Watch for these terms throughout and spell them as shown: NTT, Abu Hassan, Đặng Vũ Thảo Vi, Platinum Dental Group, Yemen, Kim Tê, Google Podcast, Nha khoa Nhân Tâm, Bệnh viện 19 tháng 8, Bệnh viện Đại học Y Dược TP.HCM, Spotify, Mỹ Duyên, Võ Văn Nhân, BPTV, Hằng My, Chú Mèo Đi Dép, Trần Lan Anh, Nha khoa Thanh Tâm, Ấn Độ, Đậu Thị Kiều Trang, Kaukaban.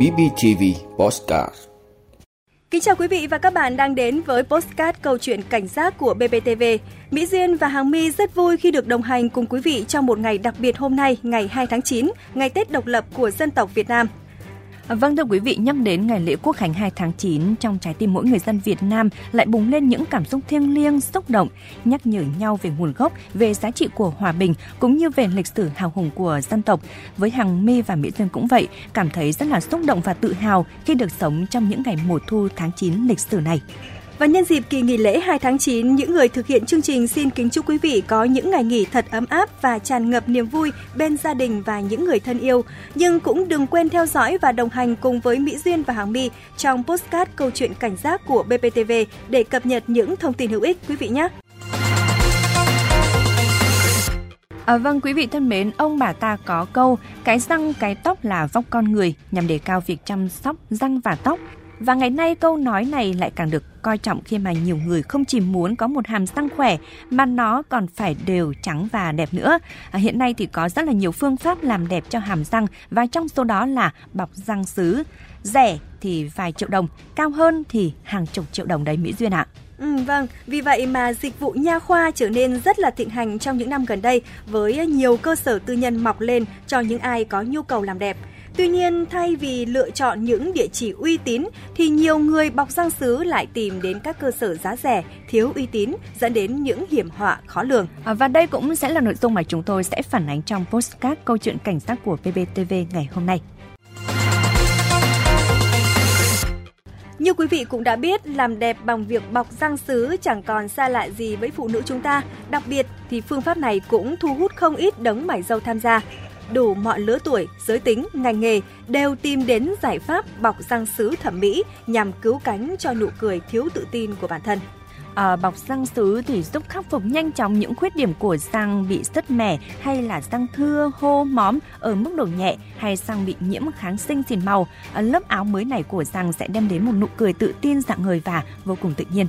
BPTV Podcast. Kính chào quý vị và các bạn đang đến với podcast câu chuyện cảnh giác của BPTV. Mỹ Duyên và Hằng My rất vui khi được đồng hành cùng quý vị trong một ngày đặc biệt hôm nay, ngày 2 tháng 9, ngày Tết độc lập của dân tộc Việt Nam. Vâng thưa quý vị, nhắc đến ngày lễ Quốc khánh 2 tháng 9, trong trái tim mỗi người dân Việt Nam lại bùng lên những cảm xúc thiêng liêng, xúc động, nhắc nhở nhau về nguồn gốc, về giá trị của hòa bình cũng như về lịch sử hào hùng của dân tộc. Với Hằng My và Mỹ Duyên cũng vậy, cảm thấy rất là xúc động và tự hào khi được sống trong những ngày mùa thu tháng 9 lịch sử này. Và nhân dịp kỳ nghỉ lễ 2 tháng 9, những người thực hiện chương trình xin kính chúc quý vị có những ngày nghỉ thật ấm áp và tràn ngập niềm vui bên gia đình và những người thân yêu. Nhưng cũng đừng quên theo dõi và đồng hành cùng với Mỹ Duyên và Hằng My trong podcast câu chuyện cảnh giác của BPTV để cập nhật những thông tin hữu ích quý vị nhé. Vâng quý vị thân mến, ông bà ta có câu cái răng cái tóc là vóc con người, nhằm đề cao việc chăm sóc răng và tóc. Và ngày nay câu nói này lại càng được coi trọng khi mà nhiều người không chỉ muốn có một hàm răng khỏe mà nó còn phải đều, trắng và đẹp nữa. Hiện nay thì có rất là nhiều phương pháp làm đẹp cho hàm răng và trong số đó là bọc răng sứ. Rẻ thì vài triệu đồng, cao hơn thì hàng chục triệu đồng đấy Mỹ Duyên ạ. Vâng, vì vậy mà dịch vụ nha khoa trở nên rất là thịnh hành trong những năm gần đây với nhiều cơ sở tư nhân mọc lên cho những ai có nhu cầu làm đẹp. Tuy nhiên, thay vì lựa chọn những địa chỉ uy tín thì nhiều người bọc răng sứ lại tìm đến các cơ sở giá rẻ, thiếu uy tín dẫn đến những hiểm họa khó lường. Và đây cũng sẽ là nội dung mà chúng tôi sẽ phản ánh trong podcast câu chuyện cảnh giác của BPTV ngày hôm nay. Như quý vị cũng đã biết, làm đẹp bằng việc bọc răng sứ chẳng còn xa lạ gì với phụ nữ chúng ta. Đặc biệt thì phương pháp này cũng thu hút không ít đấng mải râu tham gia. Đủ mọi lứa tuổi, giới tính, ngành nghề đều tìm đến giải pháp bọc răng sứ thẩm mỹ nhằm cứu cánh cho nụ cười thiếu tự tin của bản thân. Bọc răng sứ thì giúp khắc phục nhanh chóng những khuyết điểm của răng bị sứt mẻ hay là răng thưa, hô, móm ở mức độ nhẹ hay răng bị nhiễm kháng sinh xỉn màu. Lớp áo mới này của răng sẽ đem đến một nụ cười tự tin rạng ngời và vô cùng tự nhiên.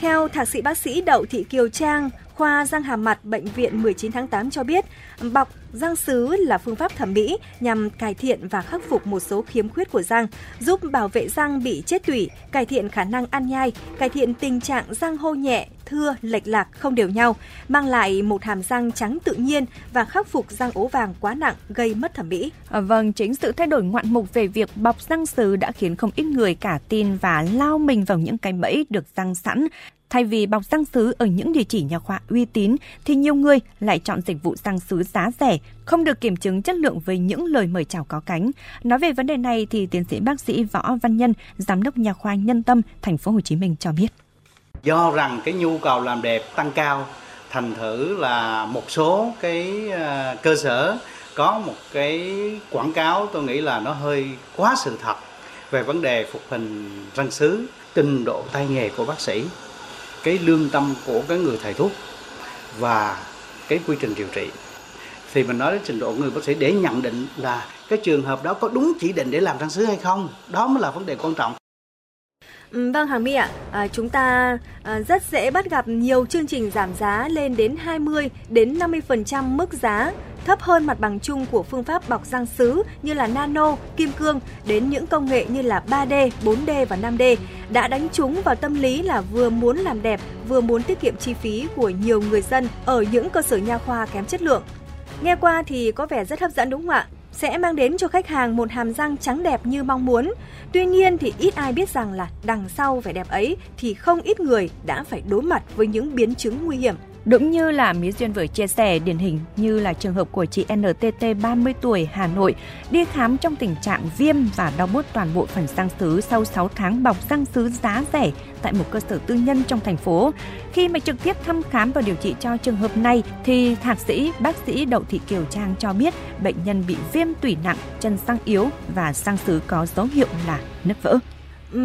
Theo thạc sĩ bác sĩ Đậu Thị Kiều Trang, khoa răng hàm mặt Bệnh viện 19 tháng 8 cho biết, bọc răng sứ là phương pháp thẩm mỹ nhằm cải thiện và khắc phục một số khiếm khuyết của răng, giúp bảo vệ răng bị chết tủy, cải thiện khả năng ăn nhai, cải thiện tình trạng răng hô nhẹ, thưa, lệch lạc, không đều nhau, mang lại một hàm răng trắng tự nhiên và khắc phục răng ố vàng quá nặng gây mất thẩm mỹ. Vâng, chính sự thay đổi ngoạn mục về việc bọc răng sứ đã khiến không ít người cả tin và lao mình vào những cái bẫy được răng sẵn. Thay vì bọc răng sứ ở những địa chỉ nha khoa uy tín thì nhiều người lại chọn dịch vụ răng sứ giá rẻ, không được kiểm chứng chất lượng với những lời mời chào có cánh. Nói về vấn đề này thì tiến sĩ bác sĩ Võ Văn Nhân, giám đốc Nha khoa Nhân Tâm thành phố Hồ Chí Minh cho biết. Do rằng cái nhu cầu làm đẹp tăng cao, thành thử là một số cái cơ sở có một cái quảng cáo tôi nghĩ là nó hơi quá sự thật về vấn đề phục hình răng sứ, trình độ tay nghề của bác sĩ, cái lương tâm của cái người thầy thuốc và cái quy trình điều trị. Thì mình nói đến trình độ người bác sĩ để nhận định là cái trường hợp đó có đúng chỉ định để làm răng sứ hay không, đó mới là vấn đề quan trọng. Vâng Hằng My ạ, chúng ta rất dễ bắt gặp nhiều chương trình giảm giá lên đến 20 đến 50% mức giá thấp hơn mặt bằng chung của phương pháp bọc răng sứ như là nano, kim cương đến những công nghệ như là 3D, 4D và 5D đã đánh trúng vào tâm lý là vừa muốn làm đẹp, vừa muốn tiết kiệm chi phí của nhiều người dân ở những cơ sở nha khoa kém chất lượng. Nghe qua thì có vẻ rất hấp dẫn đúng không ạ? Sẽ mang đến cho khách hàng một hàm răng trắng đẹp như mong muốn. Tuy nhiên thì ít ai biết rằng là đằng sau vẻ đẹp ấy thì không ít người đã phải đối mặt với những biến chứng nguy hiểm. Đúng như là Mỹ Duyên vừa chia sẻ, điển hình như là trường hợp của chị NTT 30 tuổi Hà Nội đi khám trong tình trạng viêm và đau buốt toàn bộ phần răng sứ sau 6 tháng bọc răng sứ giá rẻ tại một cơ sở tư nhân trong thành phố. Khi mà trực tiếp thăm khám và điều trị cho trường hợp này thì thạc sĩ bác sĩ Đậu Thị Kiều Trang cho biết bệnh nhân bị viêm tủy nặng, chân răng yếu và răng sứ có dấu hiệu là nứt vỡ.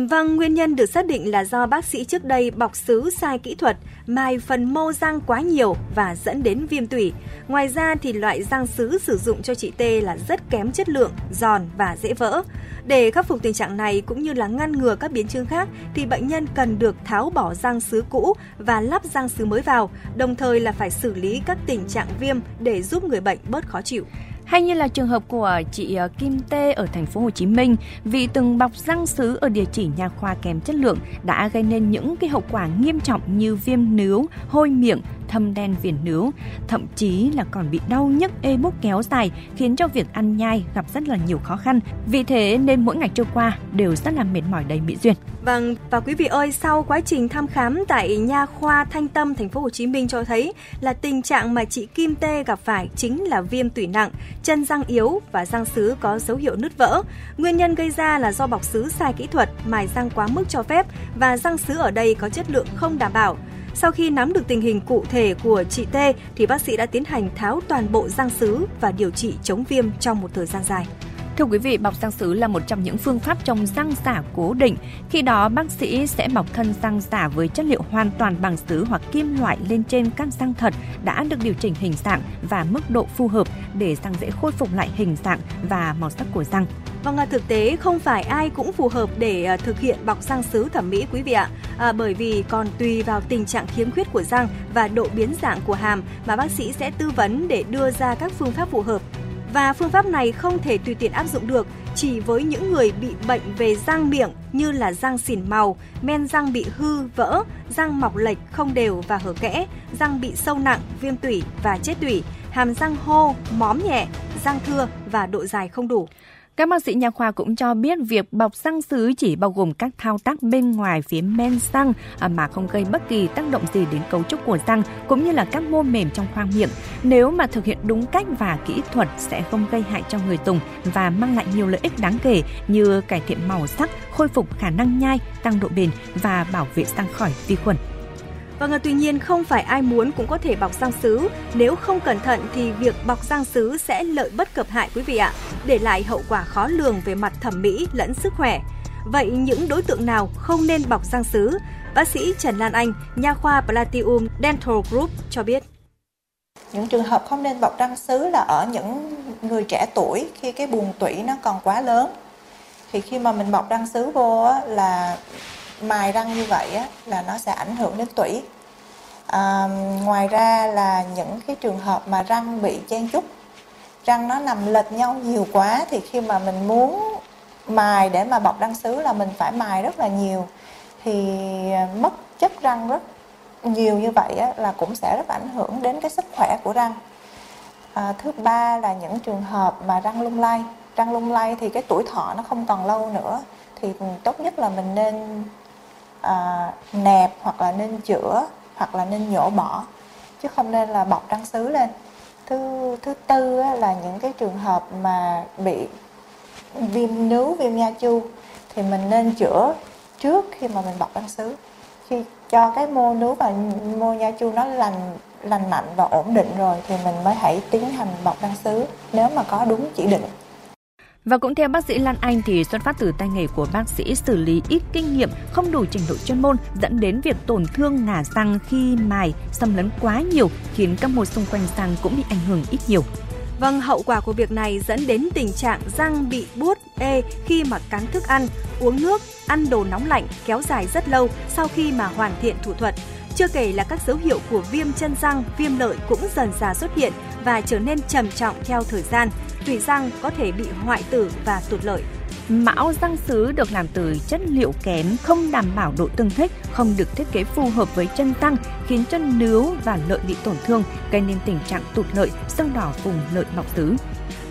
Vâng, nguyên nhân được xác định là do bác sĩ trước đây bọc sứ sai kỹ thuật, mài phần mô răng quá nhiều và dẫn đến viêm tủy. Ngoài ra thì loại răng sứ sử dụng cho chị T là rất kém chất lượng, giòn và dễ vỡ. Để khắc phục tình trạng này cũng như là ngăn ngừa các biến chứng khác thì bệnh nhân cần được tháo bỏ răng sứ cũ và lắp răng sứ mới vào, đồng thời là phải xử lý các tình trạng viêm để giúp người bệnh bớt khó chịu. hay như là trường hợp của chị Kim Tê ở thành phố Hồ Chí Minh vì từng bọc răng sứ ở địa chỉ nha khoa kém chất lượng đã gây nên những cái hậu quả nghiêm trọng như viêm nướu, hôi miệng, thâm đen viền nướu, thậm chí là còn bị đau nhức ê buốt kéo dài khiến cho việc ăn nhai gặp rất là nhiều khó khăn. Vì thế nên mỗi ngày trôi qua đều rất là mệt mỏi đầy mỹ duyên. Vâng, và quý vị ơi, sau quá trình thăm khám tại nha khoa Thanh Tâm thành phố Hồ Chí Minh cho thấy là tình trạng mà chị Kim Tê gặp phải chính là viêm tủy nặng, chân răng yếu và răng sứ có dấu hiệu nứt vỡ. Nguyên nhân gây ra là do bọc sứ sai kỹ thuật, mài răng quá mức cho phép và răng sứ ở đây có chất lượng không đảm bảo. Sau khi nắm được tình hình cụ thể của chị T thì bác sĩ đã tiến hành tháo toàn bộ răng sứ và điều trị chống viêm trong một thời gian dài. Thưa quý vị, bọc răng sứ là một trong những phương pháp trồng răng giả cố định. Khi đó, bác sĩ sẽ bọc thân răng giả với chất liệu hoàn toàn bằng sứ hoặc kim loại lên trên các răng thật đã được điều chỉnh hình dạng và mức độ phù hợp để răng dễ khôi phục lại hình dạng và màu sắc của răng. Vâng, thực tế không phải ai cũng phù hợp để thực hiện bọc răng sứ thẩm mỹ quý vị ạ. Bởi vì còn tùy vào tình trạng khiếm khuyết của răng và độ biến dạng của hàm mà bác sĩ sẽ tư vấn để đưa ra các phương pháp phù hợp. Và phương pháp này không thể tùy tiện áp dụng được chỉ với những người bị bệnh về răng miệng như là răng xỉn màu, men răng bị hư, vỡ, răng mọc lệch không đều và hở kẽ, răng bị sâu nặng, viêm tủy và chết tủy, hàm răng hô, móm nhẹ, răng thưa và độ dài không đủ. Các bác sĩ nha khoa cũng cho biết việc bọc răng sứ chỉ bao gồm các thao tác bên ngoài phía men răng mà không gây bất kỳ tác động gì đến cấu trúc của răng cũng như là các mô mềm trong khoang miệng. Nếu mà thực hiện đúng cách và kỹ thuật sẽ không gây hại cho người dùng và mang lại nhiều lợi ích đáng kể như cải thiện màu sắc, khôi phục khả năng nhai, tăng độ bền và bảo vệ răng khỏi vi khuẩn. Vâng, tuy nhiên không phải ai muốn cũng có thể bọc răng sứ. Nếu không cẩn thận thì việc bọc răng sứ sẽ lợi bất cập hại quý vị ạ, để lại hậu quả khó lường về mặt thẩm mỹ lẫn sức khỏe. Vậy những đối tượng nào không nên bọc răng sứ? Bác sĩ Trần Lan Anh, nha khoa Platinum Dental Group cho biết. Những trường hợp không nên bọc răng sứ là ở những người trẻ tuổi khi cái buồng tủy nó còn quá lớn. Thì khi mà mình bọc răng sứ vô là mài răng như vậy là nó sẽ ảnh hưởng đến tủy. Ngoài ra là những cái trường hợp mà răng bị chen chúc, răng nó nằm lệch nhau nhiều quá thì khi mà mình muốn mài để mà bọc răng sứ là mình phải mài rất là nhiều, thì mất chất răng rất nhiều như vậy là cũng sẽ rất ảnh hưởng đến cái sức khỏe của răng. Thứ ba là những trường hợp mà răng lung lay thì cái tuổi thọ nó không còn lâu nữa, thì tốt nhất là mình nên nẹp hoặc là nên chữa hoặc là nên nhổ bỏ chứ không nên là bọc răng sứ lên. Thứ tư là những cái trường hợp mà bị viêm nướu, viêm nha chu thì mình nên chữa trước khi mà mình bọc răng sứ, khi cho cái mô nướu và mô nha chu nó lành mạnh và ổn định rồi thì mình mới hãy tiến hành bọc răng sứ nếu mà có đúng chỉ định. Và cũng theo bác sĩ Lan Anh thì xuất phát từ tay nghề của bác sĩ xử lý ít kinh nghiệm, không đủ trình độ chuyên môn dẫn đến việc tổn thương ngả răng khi mài xâm lấn quá nhiều khiến các mô xung quanh răng cũng bị ảnh hưởng ít nhiều. Vâng, hậu quả của việc này dẫn đến tình trạng răng bị buốt ê khi mà cắn thức ăn, uống nước, ăn đồ nóng lạnh kéo dài rất lâu sau khi mà hoàn thiện thủ thuật. Chưa kể là các dấu hiệu của viêm chân răng, viêm lợi cũng dần dà xuất hiện và trở nên trầm trọng theo thời gian. Tủy răng có thể bị hoại tử và tụt lợi. Mão răng sứ được làm từ chất liệu kém, không đảm bảo độ tương thích, không được thiết kế phù hợp với chân răng, khiến chân nướu và lợi bị tổn thương, gây nên tình trạng tụt lợi, sưng đỏ vùng lợi bọc sứ.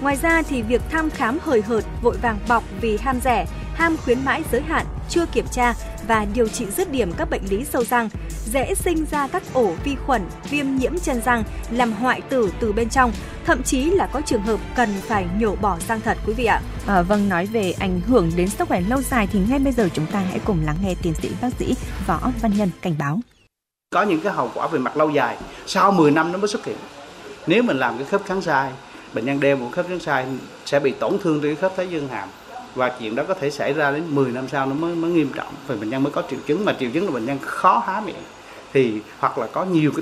Ngoài ra thì việc thăm khám hời hợt, vội vàng bọc vì ham rẻ, ham khuyến mãi giới hạn, chưa kiểm tra và điều trị dứt điểm các bệnh lý sâu răng, dễ sinh ra các ổ vi khuẩn, viêm nhiễm chân răng, làm hoại tử từ bên trong, thậm chí là có trường hợp cần phải nhổ bỏ răng thật quý vị ạ. Vâng, nói về ảnh hưởng đến sức khỏe lâu dài thì ngay bây giờ chúng ta hãy cùng lắng nghe tiến sĩ bác sĩ Võ Văn Nhân cảnh báo. Có những cái hậu quả về mặt lâu dài, sau 10 năm nó mới xuất hiện. Nếu mình làm cái khớp cắn sai, bệnh nhân đeo một khớp cắn sai sẽ bị tổn thương trên khớp thái dương hàm. Và chuyện đó có thể xảy ra đến 10 năm sau nó mới nghiêm trọng, vì bệnh nhân mới có triệu chứng, mà triệu chứng là bệnh nhân khó há miệng thì hoặc là có nhiều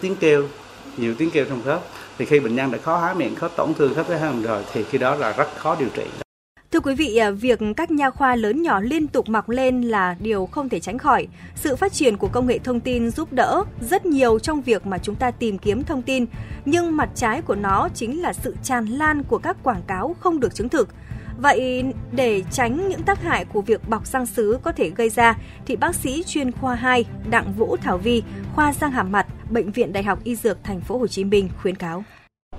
tiếng kêu trong khớp, thì khi bệnh nhân đã khó há miệng, khớp tổn thương khớp thái hàm rồi thì khi đó là rất khó điều trị. Thưa quý vị, việc các nha khoa lớn nhỏ liên tục mọc lên là điều không thể tránh khỏi. Sự phát triển của công nghệ thông tin giúp đỡ rất nhiều trong việc mà chúng ta tìm kiếm thông tin, nhưng mặt trái của nó chính là sự tràn lan của các quảng cáo không được chứng thực. Vậy để tránh những tác hại của việc bọc răng sứ có thể gây ra thì bác sĩ chuyên khoa 2 Đặng Vũ Thảo Vi, khoa răng hàm mặt, Bệnh viện Đại học Y Dược TP.HCM khuyến cáo.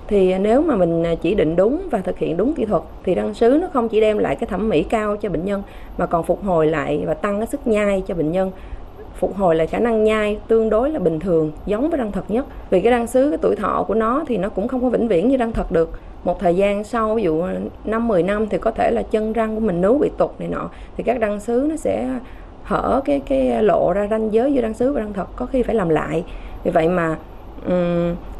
Thì nếu mà mình chỉ định đúng và thực hiện đúng kỹ thuật thì răng sứ nó không chỉ đem lại cái thẩm mỹ cao cho bệnh nhân mà còn phục hồi lại và tăng cái sức nhai cho bệnh nhân, phục hồi lại khả năng nhai tương đối là bình thường, giống với răng thật nhất. Vì cái răng sứ, cái tuổi thọ của nó thì nó cũng không có vĩnh viễn như răng thật được. Một thời gian sau, ví dụ 5-10 năm thì có thể là chân răng của mình nướu bị tụt này nọ, thì các răng sứ nó sẽ hở cái lộ ra ranh giới giữa răng sứ và răng thật, có khi phải làm lại. Vì vậy mà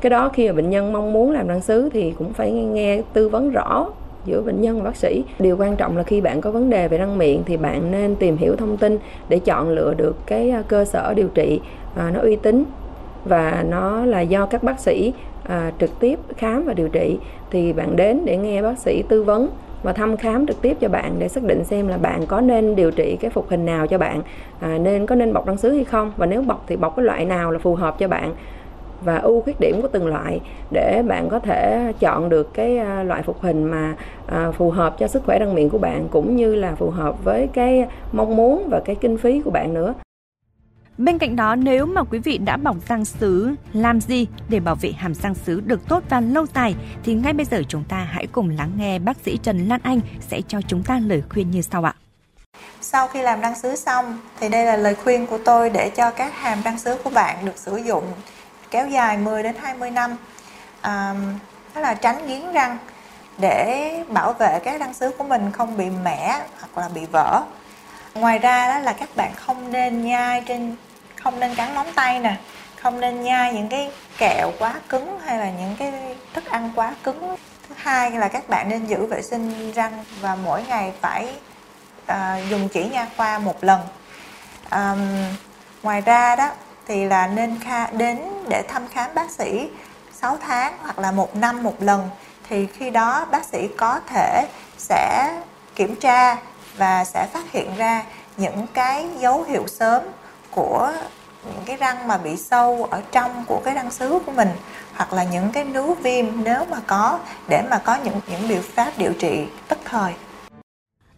cái đó khi mà bệnh nhân mong muốn làm răng sứ thì cũng phải nghe tư vấn rõ giữa bệnh nhân và bác sĩ. Điều quan trọng là khi bạn có vấn đề về răng miệng thì bạn nên tìm hiểu thông tin để chọn lựa được cái cơ sở điều trị nó uy tín và nó là do các bác sĩ trực tiếp khám và điều trị. Thì bạn đến để nghe bác sĩ tư vấn và thăm khám trực tiếp cho bạn để xác định xem là bạn có nên điều trị cái phục hình nào cho bạn, có nên bọc răng sứ hay không, và nếu bọc thì bọc cái loại nào là phù hợp cho bạn và ưu khuyết điểm của từng loại, để bạn có thể chọn được cái loại phục hình mà phù hợp cho sức khỏe răng miệng của bạn, cũng như là phù hợp với cái mong muốn và cái kinh phí của bạn nữa. Bên cạnh đó, nếu mà quý vị đã bọc răng sứ, làm gì để bảo vệ hàm răng sứ được tốt và lâu dài thì ngay bây giờ chúng ta hãy cùng lắng nghe bác sĩ Trần Lan Anh sẽ cho chúng ta lời khuyên như sau ạ. Sau khi làm răng sứ xong thì đây là lời khuyên của tôi để cho các hàm răng sứ của bạn được sử dụng kéo dài 10 đến 20 năm. Đó là tránh nghiến răng để bảo vệ các răng sứ của mình không bị mẻ hoặc là bị vỡ. Ngoài ra đó là các bạn không nên cắn móng tay nè, không nên nhai những cái kẹo quá cứng hay là những cái thức ăn quá cứng. Thứ hai là các bạn nên giữ vệ sinh răng và mỗi ngày phải dùng chỉ nha khoa một lần. Ngoài ra đó thì là nên đến để thăm khám bác sĩ 6 tháng hoặc là 1 năm một lần, thì khi đó bác sĩ có thể sẽ kiểm tra và sẽ phát hiện ra những cái dấu hiệu sớm của những cái răng mà bị sâu ở trong của cái răng sứ của mình, hoặc là những cái nướu viêm nếu mà có, để mà có những biện pháp điều trị tức thời.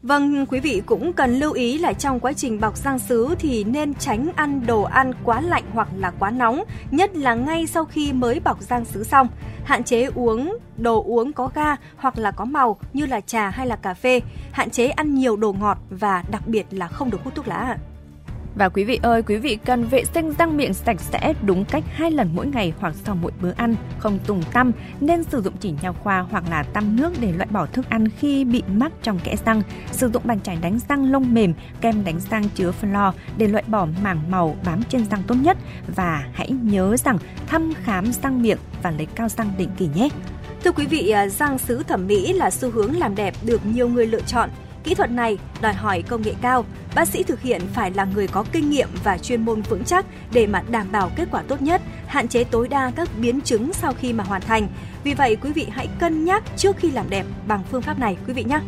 Vâng, quý vị cũng cần lưu ý là trong quá trình bọc răng sứ thì nên tránh ăn đồ ăn quá lạnh hoặc là quá nóng, nhất là ngay sau khi mới bọc răng sứ xong. Hạn chế uống đồ uống có ga hoặc là có màu như là trà hay là cà phê. Hạn chế ăn nhiều đồ ngọt và đặc biệt là không được hút thuốc lá. Và quý vị ơi, quý vị cần vệ sinh răng miệng sạch sẽ đúng cách 2 lần mỗi ngày hoặc sau mỗi bữa ăn, không tùng tăm, nên sử dụng chỉ nha khoa hoặc là tăm nước để loại bỏ thức ăn khi bị mắc trong kẽ răng, sử dụng bàn chải đánh răng lông mềm, kem đánh răng chứa flo để loại bỏ mảng màu bám trên răng tốt nhất, và hãy nhớ rằng thăm khám răng miệng và lấy cao răng định kỳ nhé. Thưa quý vị, răng sứ thẩm mỹ là xu hướng làm đẹp được nhiều người lựa chọn. Kỹ thuật này đòi hỏi công nghệ cao, bác sĩ thực hiện phải là người có kinh nghiệm và chuyên môn vững chắc để mà đảm bảo kết quả tốt nhất, hạn chế tối đa các biến chứng sau khi mà hoàn thành. Vì vậy, quý vị hãy cân nhắc trước khi làm đẹp bằng phương pháp này quý vị nhé.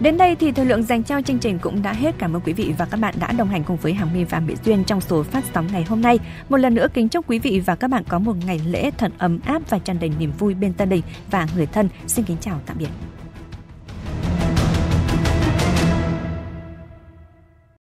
Đến đây thì thời lượng dành cho chương trình cũng đã hết. Cảm ơn quý vị và các bạn đã đồng hành cùng với Hằng My và Mỹ Duyên trong số phát sóng ngày hôm nay. Một lần nữa kính chúc quý vị và các bạn có một ngày lễ thật ấm áp và tràn đầy niềm vui bên gia đình và người thân. Xin kính chào tạm biệt.